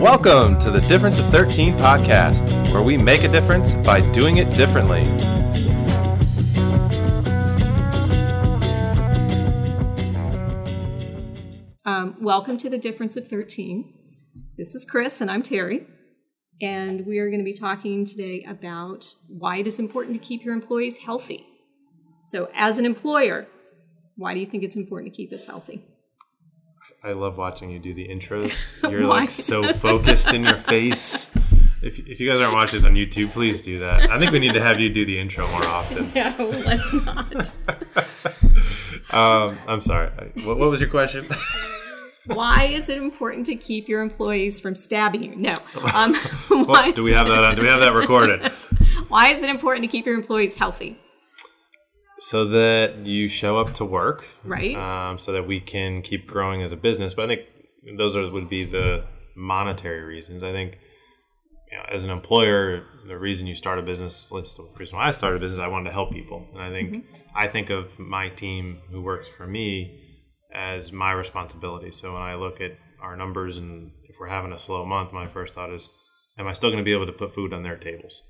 Welcome to the Difference of 13 podcast, where we make a difference by doing it differently. Welcome to the Difference of 13. This is Chris and I'm Terry, and we are going to be talking today about why it is important to keep your employees healthy. So as an employer, why do you think it's important to keep us healthy? I love watching you do the intros. You're like so focused in your face. If you guys aren't watching this on YouTube, please do that. I think we need to have you do the intro more often. No, let's not. I'm sorry. What was your question? Why is it important to keep your employees from stabbing you? No. Well, do we have that on? Do we have that recorded? Why is it important to keep your employees healthy? So that you show up to work, right? So that we can keep growing as a business. But I think those would be the monetary reasons. I think, you know, as an employer, the reason you start a business, the reason why I started a business, I wanted to help people. And I think of my team who works for me as my responsibility. So when I look at our numbers and if we're having a slow month, my first thought is, am I still going to be able to put food on their tables?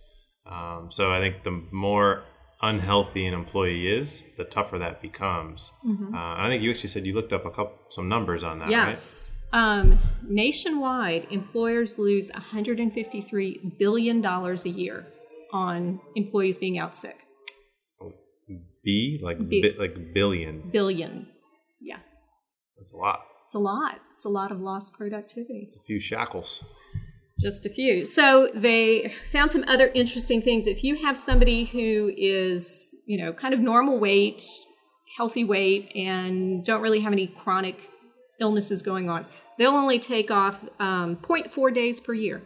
So I think the more unhealthy an employee is, the tougher that becomes. I think you actually said you looked up some numbers on that, yes. Right? Nationwide, employers lose $153 billion a year on employees being out sick. Billion. Billion, yeah. That's a lot. It's a lot. It's a lot of lost productivity. It's a few shackles. Just a few. So they found some other interesting things. If you have somebody who is, you know, kind of normal weight, healthy weight, and don't really have any chronic illnesses going on, they'll only take off 0.4 days per year.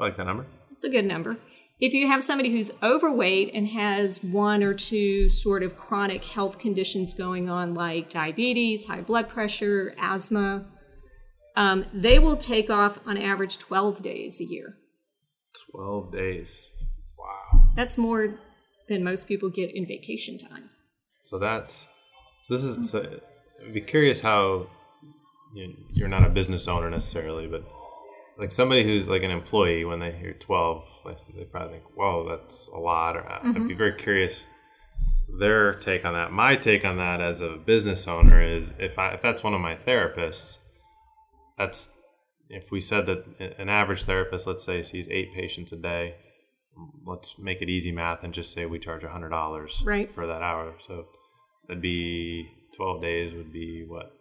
I like that number. It's a good number. If you have somebody who's overweight and has one or two sort of chronic health conditions going on, like diabetes, high blood pressure, asthma, they will take off on average 12 days a year. 12 days. Wow. That's more than most people get in vacation time. So I'd be curious how, you know, you're not a business owner necessarily, but like somebody who's like an employee, when they hear 12, they probably think, whoa, that's a lot. Or I'd be very curious their take on that. My take on that as a business owner is if that's one of my therapists, that's, if we said that an average therapist, let's say, sees 8 patients a day, let's make it easy math and just say we charge $100 right for that hour. So that'd be 12 days would be what,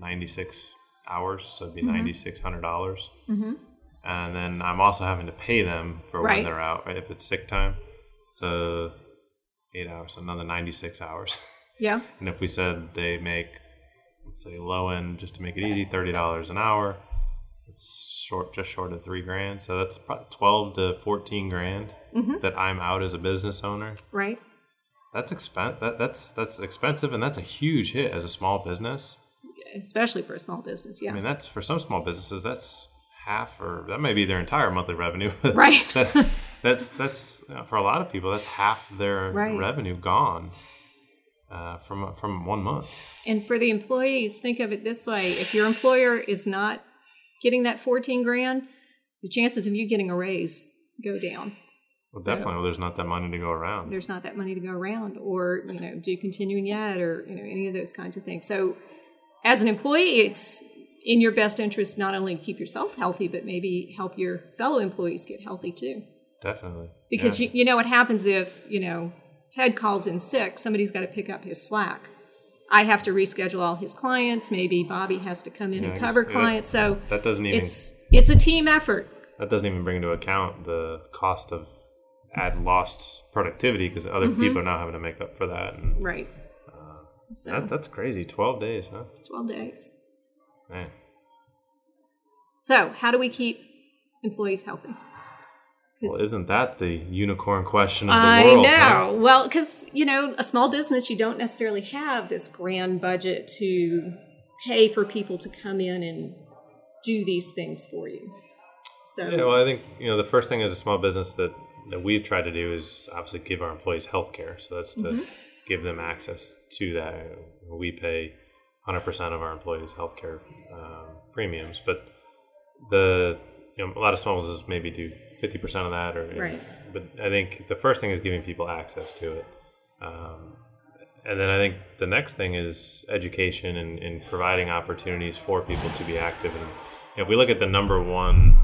96 hours. So it'd be $9,600. And then I'm also having to pay them for when they're out, right? If it's sick time. So 8 hours, so another 96 hours. Yeah. And if we said they make, let's say low end, just to make it easy, $30 an hour. It's just short of $3,000. So that's probably $12,000 to $14,000 that I'm out as a business owner. Right. That's expensive. That's expensive, and that's a huge hit as a small business. Especially for a small business, yeah. I mean, that's for some small businesses. That's half, or that may be their entire monthly revenue. Right. that's for a lot of people. That's half their revenue gone. From 1 month. And for the employees, think of it this way. If your employer is not getting that $14,000, the chances of you getting a raise go down. Well, definitely. Well, there's not that money to go around. There's not that money to go around, or, you know, do continuing ed, or, you know, any of those kinds of things. So as an employee, it's in your best interest not only to keep yourself healthy, but maybe help your fellow employees get healthy too. Definitely. Because you know what happens if, you know, Ted calls in sick, somebody's got to pick up his slack. I have to reschedule all his clients. Maybe Bobby has to come in and cover clients. So that doesn't even, it's a team effort. That doesn't even bring into account the cost of lost productivity, because other people are now having to make up for that. And, so that's crazy. 12 days, huh? 12 days. Man. So how do we keep employees healthy? Well, isn't that the unicorn question of the world? I know. Huh? Well, because, you know, a small business, you don't necessarily have this grand budget to pay for people to come in and do these things for you. So, yeah, well, I think, you know, the first thing as a small business that we've tried to do is obviously give our employees health care. So that's to give them access to that. We pay 100% of our employees' health care premiums, but a lot of small businesses maybe do 50% of that, or right. But I think the first thing is giving people access to it, and then I think the next thing is education and providing opportunities for people to be active. And if we look at the number one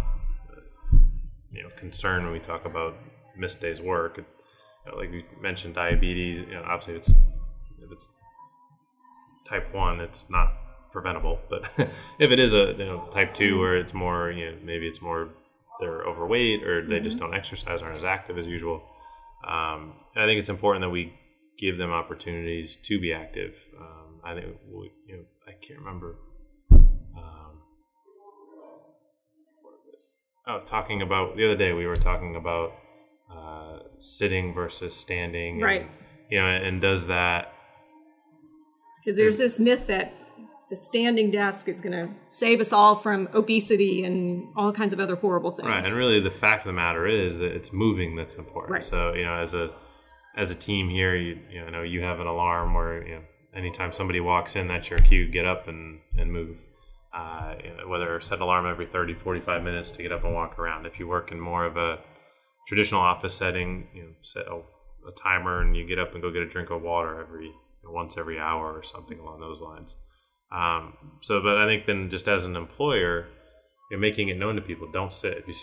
concern when we talk about missed days work, like we mentioned, diabetes, obviously if it's type 1, it's not preventable, but if it is a type 2 where it's more maybe it's more they're overweight or they just don't exercise, aren't as active as usual, I think it's important that we give them opportunities to be active. I think I can't remember talking about the other day, we were talking about sitting versus standing, right? And, and does that, because there's this myth that the standing desk is going to save us all from obesity and all kinds of other horrible things. Right, and really the fact of the matter is that it's moving that's important. Right. So, as a team here, you know, you have an alarm where, anytime somebody walks in, that's your cue, get up and move. Whether set an alarm every 30, 45 minutes to get up and walk around. If you work in more of a traditional office setting, set a timer and you get up and go get a drink of water once every hour or something along those lines. But I think then just as an employer, you're making it known to people, don't sit. If you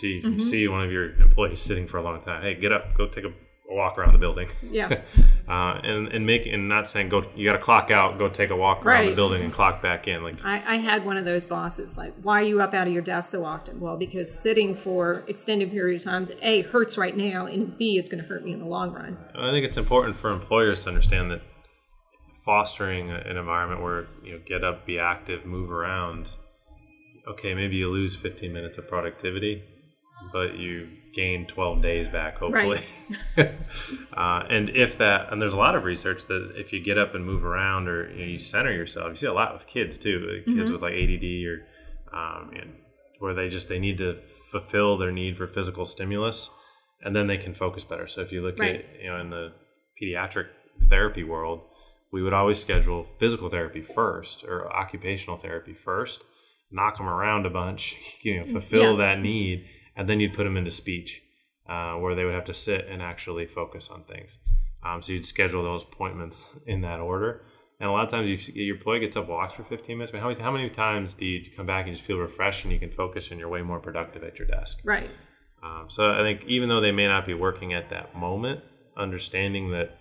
see one of your employees sitting for a long time, hey, get up, go take a walk around the building. Yeah. and not saying go, you got to clock out, go take a walk around the building and clock back in. Like I had one of those bosses, like, why are you up out of your desk so often? Well, because sitting for extended period of times, A, hurts right now, and B, is going to hurt me in the long run. I think it's important for employers to understand that fostering an environment where get up, be active, move around. Okay, maybe you lose 15 minutes of productivity, but you gain 12 days back, hopefully. Right. and there's a lot of research that if you get up and move around, or you center yourself, you see a lot with kids too, kids with like ADD or where they need to fulfill their need for physical stimulus, and then they can focus better. So if you look at in the pediatric therapy world, we would always schedule physical therapy first or occupational therapy first, knock them around a bunch, fulfill that need, and then you'd put them into speech where they would have to sit and actually focus on things. So you'd schedule those appointments in that order. And a lot of times your employee gets up, walks for 15 minutes. I mean, how many times do you come back and just feel refreshed and you can focus and you're way more productive at your desk? Right. So I think even though they may not be working at that moment, understanding that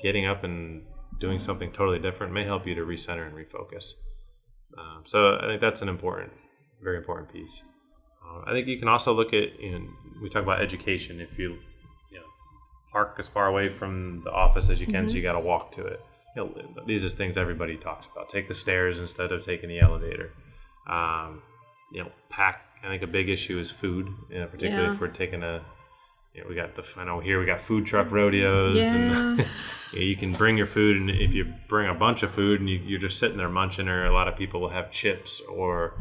getting up and doing something totally different may help you to recenter and refocus. So I think that's an important, very important piece. I think you can also look at, we talk about education. If you, park as far away from the office as you can, so you got to walk to it. These are things everybody talks about. Take the stairs instead of taking the elevator. Pack. I think a big issue is food, particularly if we're taking a. We got food truck rodeos, and you can bring your food, and if you bring a bunch of food and you're just sitting there munching, or a lot of people will have chips or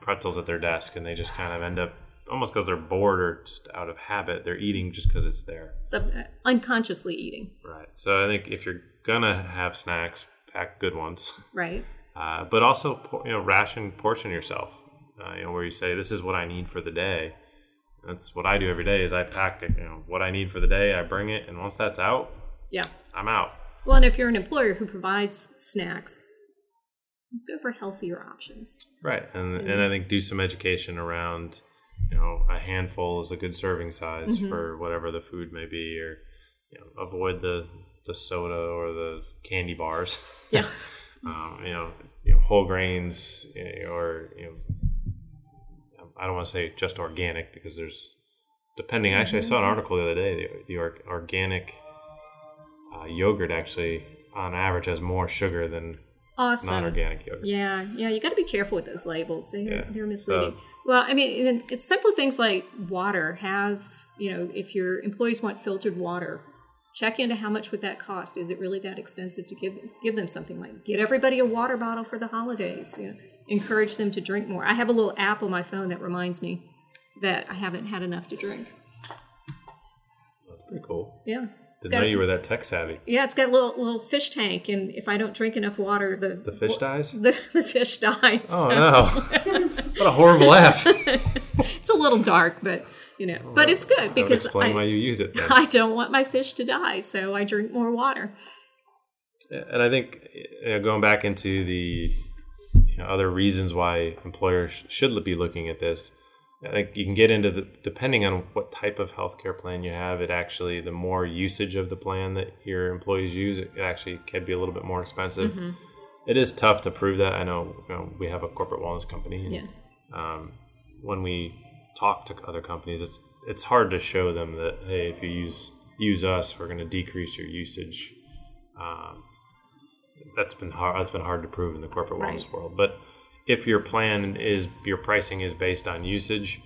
pretzels at their desk, and they just kind of end up almost because they're bored or just out of habit, they're eating just because it's there. Unconsciously eating. Right. So I think if you're gonna have snacks, pack good ones. Right. But also portion yourself. Where you say this is what I need for the day. That's what I do every day is I pack, what I need for the day, I bring it. And once that's out, I'm out. Well, and if you're an employer who provides snacks, let's go for healthier options. Right. And I think do some education around, a handful is a good serving size for whatever the food may be, or, avoid the soda or the candy bars. Yeah. Whole grains or, I don't want to say just organic because there's depending. Actually, I saw an article the other day. The organic yogurt actually, on average, has more sugar than non-organic yogurt. Yeah. You got to be careful with those labels. They're misleading. It's simple things like water. If your employees want filtered water, check into how much would that cost. Is it really that expensive to give them something like get everybody a water bottle for the holidays? Encourage them to drink more. I have a little app on my phone that reminds me that I haven't had enough to drink. That's pretty cool. Yeah. Didn't know you were that tech savvy. Yeah, it's got a little fish tank, and if I don't drink enough water, the fish dies? The fish dies. Oh, no. What a horrible laugh. It's a little dark, but you know, well, but it's good because explain why you use it. Then. I don't want my fish to die, so I drink more water. And I think going back into the other reasons why employers should be looking at this, I think you can get into depending on what type of healthcare plan you have, it actually, the more usage of the plan that your employees use, it actually can be a little bit more expensive. Mm-hmm. It is tough to prove that. I know, we have a corporate wellness company. And, when we talk to other companies, it's hard to show them that, hey, if you use us, we're going to decrease your usage. That's been hard to prove in the corporate wellness world. But if your plan is, your pricing is based on usage,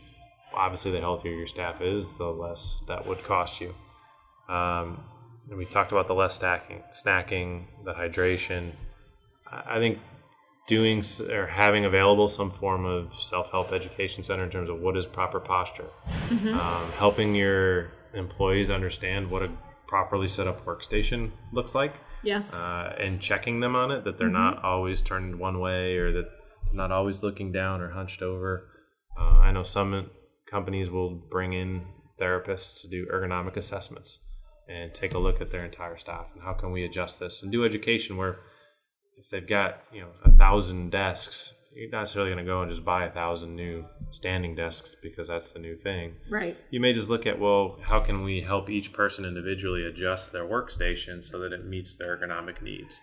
obviously the healthier your staff is, the less that would cost you. And we talked about the less snacking, the hydration. I think doing or having available some form of self-help education center in terms of what is proper posture, helping your employees understand what a properly set up workstation looks like. Yes. And checking them on it, that they're not always turned one way or that they're not always looking down or hunched over. I know some companies will bring in therapists to do ergonomic assessments and take a look at their entire staff and how can we adjust this and do education where if they've got 1,000 desks, you're not necessarily going to go and just buy 1,000 new standing desks because that's the new thing. Right. You may just look at, how can we help each person individually adjust their workstation so that it meets their ergonomic needs?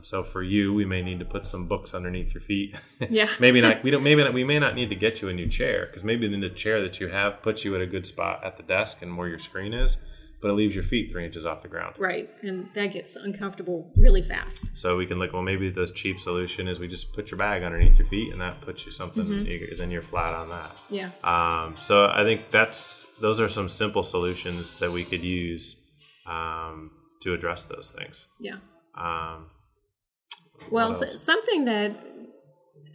So for you, we may need to put some books underneath your feet. Yeah. We may not need to get you a new chair because maybe the chair that you have puts you at a good spot at the desk and where your screen is, but it leaves your feet 3 inches off the ground. Right, and that gets uncomfortable really fast. So we can look, maybe the cheap solution is we just put your bag underneath your feet and that puts you something, then you're flat on that. Yeah. So I think those are some simple solutions that we could use to address those things. Yeah. Something that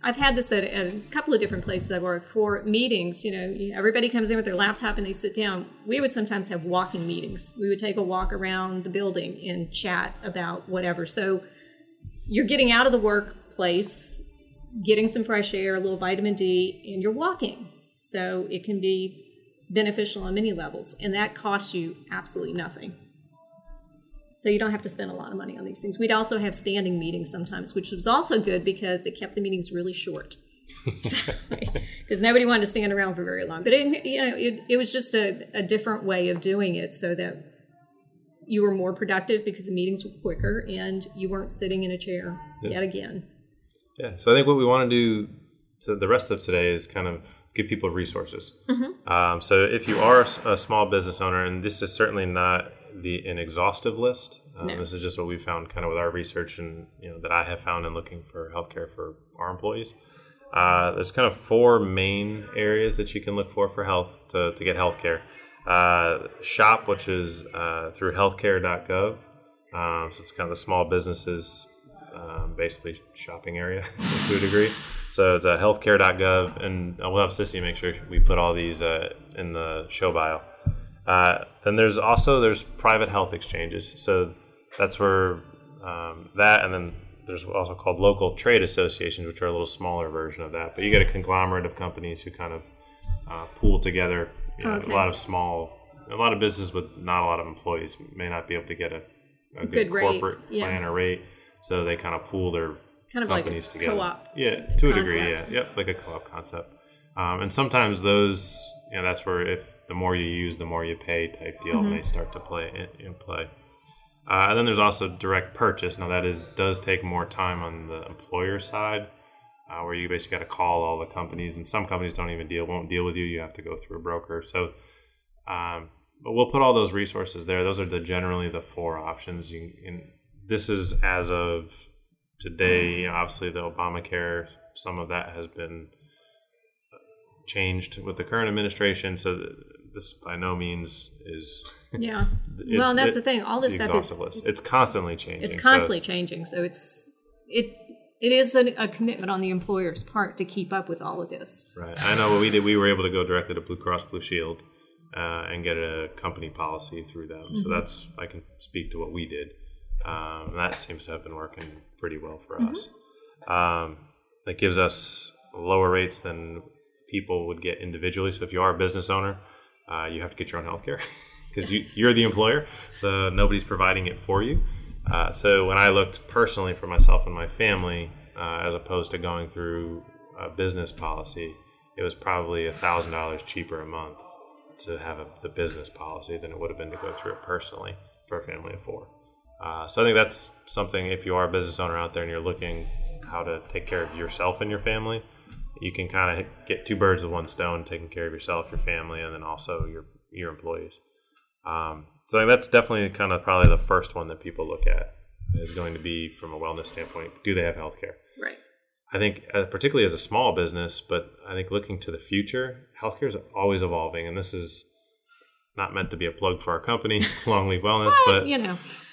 I've had this at a couple of different places I work for meetings. Everybody comes in with their laptop and they sit down. We would sometimes have walking meetings. We would take a walk around the building and chat about whatever. So you're getting out of the workplace, getting some fresh air, a little vitamin D, and you're walking. So it can be beneficial on many levels, and that costs you absolutely nothing. So you don't have to spend a lot of money on these things. We'd also have standing meetings sometimes, which was also good because it kept the meetings really short. Because nobody wanted to stand around for very long. But it was just a different way of doing it so that you were more productive because the meetings were quicker and you weren't sitting in a chair yet again. Yeah. So I think what we want to do to the rest of today is kind of give people resources. Mm-hmm. So if you are a small business owner, and this is certainly not an exhaustive list. No. This is just what we found kind of with our research and that I have found in looking for healthcare for our employees. There's kind of four main areas that you can look for health to get healthcare. SHOP, which is through healthcare.gov. So it's kind of the small businesses, basically shopping area to a degree. So it's healthcare.gov, and we'll have Sissy make sure we put all these in the show bio. Then there's private health exchanges. So that's where and then there's also called local trade associations, which are a little smaller version of that. But you get a conglomerate of companies who kind of pool together. A lot of a lot of business with not a lot of employees may not be able to get a good corporate plan or rate. So they kind of pool their companies like together. Co-op to a degree. Yeah, yep, like a co-op concept. And sometimes those, that's where if the more you use, the more you pay type deal may start to play. And then there's also direct purchase. Now that does take more time on the employer side, where you basically got to call all the companies, and some companies won't deal with you. You have to go through a broker. So, but we'll put all those resources there. Those are generally the four options. This is as of today. Obviously, the Obamacare, some of that has been changed with the current administration, so this by no means is and that's the thing, all this stuff is it's constantly changing. So it is a commitment on the employer's part to keep up with all of this. Right. I know what we did. We were able to go directly to Blue Cross Blue Shield and get a company policy through them. So that's, I can speak to what we did. That seems to have been working pretty well for us. That gives us lower rates than people would get individually. So if you are a business owner, you have to get your own healthcare because you're the employer. So nobody's providing it for you. So when I looked personally for myself and my family, as opposed to going through a business policy, it was probably $1,000 cheaper a month to have the business policy than it would have been to go through it personally for a family of four. So I think that's something, if you are a business owner out there and you're looking how to take care of yourself and your family, you can kind of get two birds with one stone, taking care of yourself, your family, and then also your employees. So I think that's definitely kind of probably the first one that people look at is going to be from a wellness standpoint. Do they have healthcare? Right. I think particularly as a small business, but I think looking to the future, healthcare is always evolving, and this is not meant to be a plug for our company, Longleaf Wellness,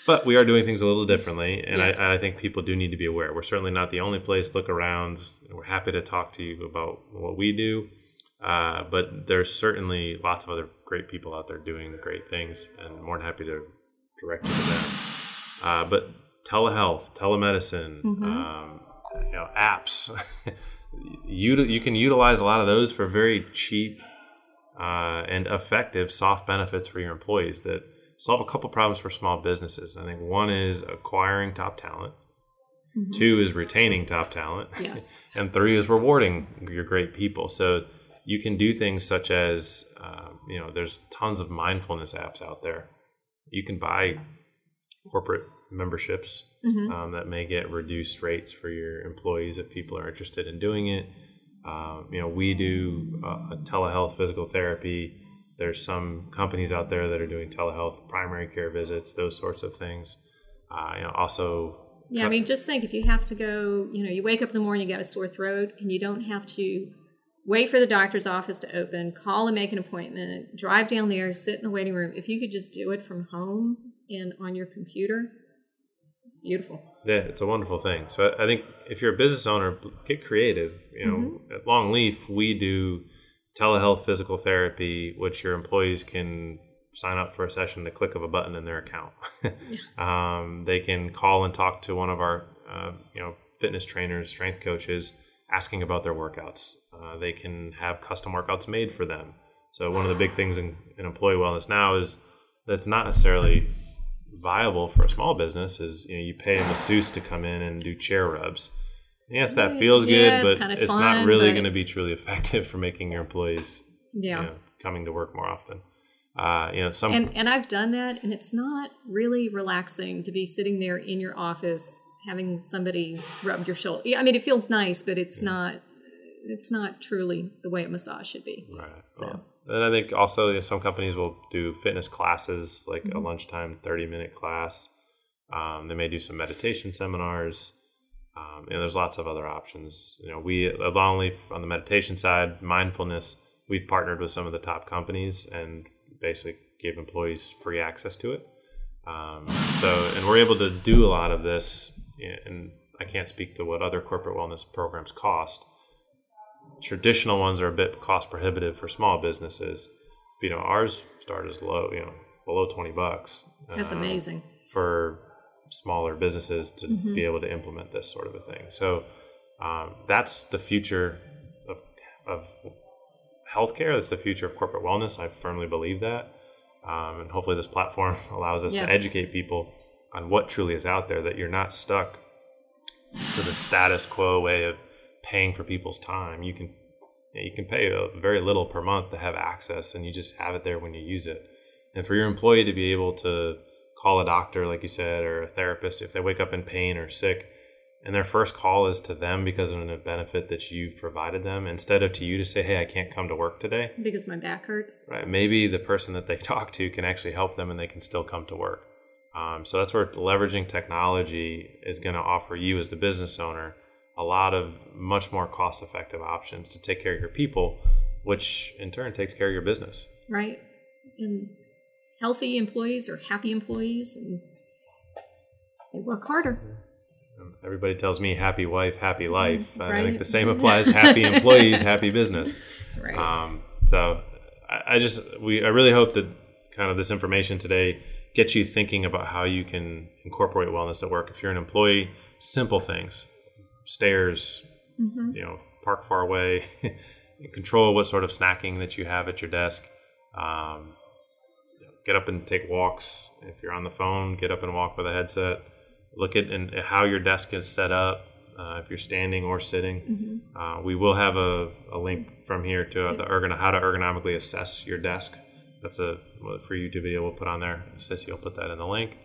but we are doing things a little differently, and yeah. I think people do need to be aware. We're certainly not the only place. Look around. We're happy to talk to you about what we do, but there's certainly lots of other great people out there doing great things, and more than happy to direct you to them. But telehealth, telemedicine, apps, you can utilize a lot of those for very cheap and effective soft benefits for your employees that solve a couple problems for small businesses. I think one is acquiring top talent. Mm-hmm. Two is retaining top talent. Yes. And three is rewarding your great people. So you can do things such as, there's tons of mindfulness apps out there. You can buy corporate memberships that may get reduced rates for your employees if people are interested in doing it. We do telehealth physical therapy. There's some companies out there that are doing telehealth primary care visits, those sorts of things. Just think, if you have to go, you wake up in the morning, you got a sore throat, and you don't have to wait for the doctor's office to open, call and make an appointment, drive down there, sit in the waiting room. If you could just do it from home and on your computer, it's beautiful. Yeah, it's a wonderful thing. So I think if you're a business owner, get creative. At Longleaf, we do telehealth physical therapy, which your employees can sign up for a session at the click of a button in their account. They can call and talk to one of our, fitness trainers, strength coaches, asking about their workouts. They can have custom workouts made for them. So one of the big things in employee wellness now is that's not necessarily viable for a small business is you pay a masseuse to come in and do chair rubs. And yes, that feels good, but it's fun, not really going to be truly effective for making your employees coming to work more often. And I've done that, and it's not really relaxing to be sitting there in your office having somebody rub your shoulder. Yeah, I mean, it feels nice, but it's not. It's not truly the way a massage should be. Right. So. Well, and I think also some companies will do fitness classes, like a lunchtime 30-minute class. They may do some meditation seminars. And there's lots of other options. We at Longleaf, on the meditation side, mindfulness, we've partnered with some of the top companies and basically give employees free access to it. And we're able to do a lot of this. And I can't speak to what other corporate wellness programs cost. Traditional ones are a bit cost prohibitive for small businesses. Ours start as low, below $20. That's amazing for smaller businesses to be able to implement this sort of a thing. So that's the future of healthcare. That's the future of corporate wellness. I firmly believe that, and hopefully this platform allows us to educate people on what truly is out there. That you're not stuck to the status quo way of paying for people's time. You can pay very little per month to have access, and you just have it there when you use it. And for your employee to be able to call a doctor, like you said, or a therapist if they wake up in pain or sick, and their first call is to them because of a benefit that you've provided them, instead of to you to say, hey, I can't come to work today because my back hurts. Right. Maybe the person that they talk to can actually help them, and they can still come to work. So that's where leveraging technology is going to offer you as the business owner a lot of much more cost-effective options to take care of your people, which in turn takes care of your business. Right. And healthy employees are happy employees, and they work harder. Everybody tells me happy wife, happy life. Right. I think the same applies, happy employees, happy business. Right. I really hope that kind of this information today gets you thinking about how you can incorporate wellness at work. If you're an employee, simple things. Stairs, park far away, control what sort of snacking that you have at your desk. Get up and take walks. If you're on the phone, get up and walk with a headset. Look at and how your desk is set up, if you're standing or sitting. Mm-hmm. We will have a link from here to how to ergonomically assess your desk. That's a free YouTube video we'll put on there. Sissy will put that in the link.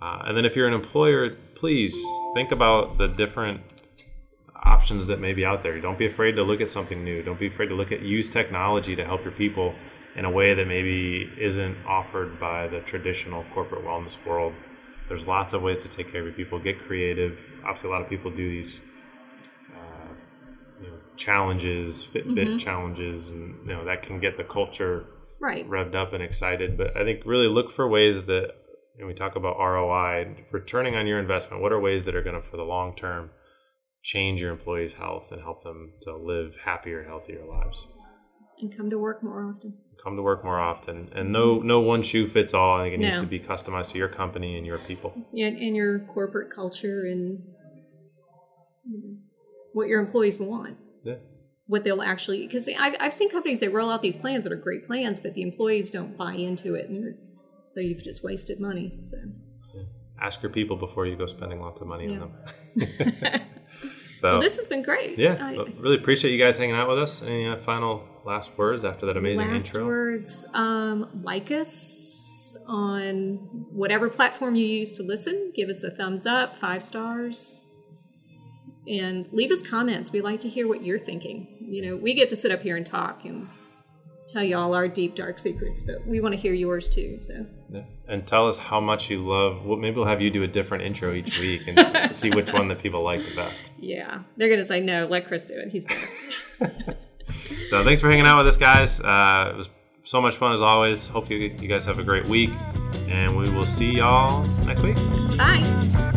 And then if you're an employer, please think about the different options that may be out there. Don't be afraid to look at something new. Don't be afraid to use technology to help your people in a way that maybe isn't offered by the traditional corporate wellness world. There's lots of ways to take care of your people. Get creative. Obviously, a lot of people do these challenges, Fitbit challenges, and that can get the culture revved up and excited. But I think really look for ways that, and we talk about ROI, returning on your investment. What are ways that are going to, for the long term, change your employees' health and help them to live happier, healthier lives? And come to work more often. And no one shoe fits all. I think it needs to be customized to your company and your people. Yeah, and your corporate culture and what your employees want. Yeah. What they'll actually... Because I've seen companies, they roll out these plans that are great plans, but the employees don't buy into it. So you've just wasted money. So yeah. Ask your people before you go spending lots of money on them. So, well, this has been great. Yeah, really appreciate you guys hanging out with us. Any final last words after that amazing intro? Last words, like us on whatever platform you use to listen. Give us a thumbs up, 5 stars, and leave us comments. We like to hear what you're thinking. We get to sit up here and talk and tell you all our deep, dark secrets, but we want to hear yours too. So, yeah. And tell us how much you love. Well, maybe we'll have you do a different intro each week and see which one that people like the best. Yeah, they're gonna say no. Let Chris do it. He's better. So, thanks for hanging out with us, guys. It was so much fun as always. Hope you guys have a great week, and we will see y'all next week. Bye.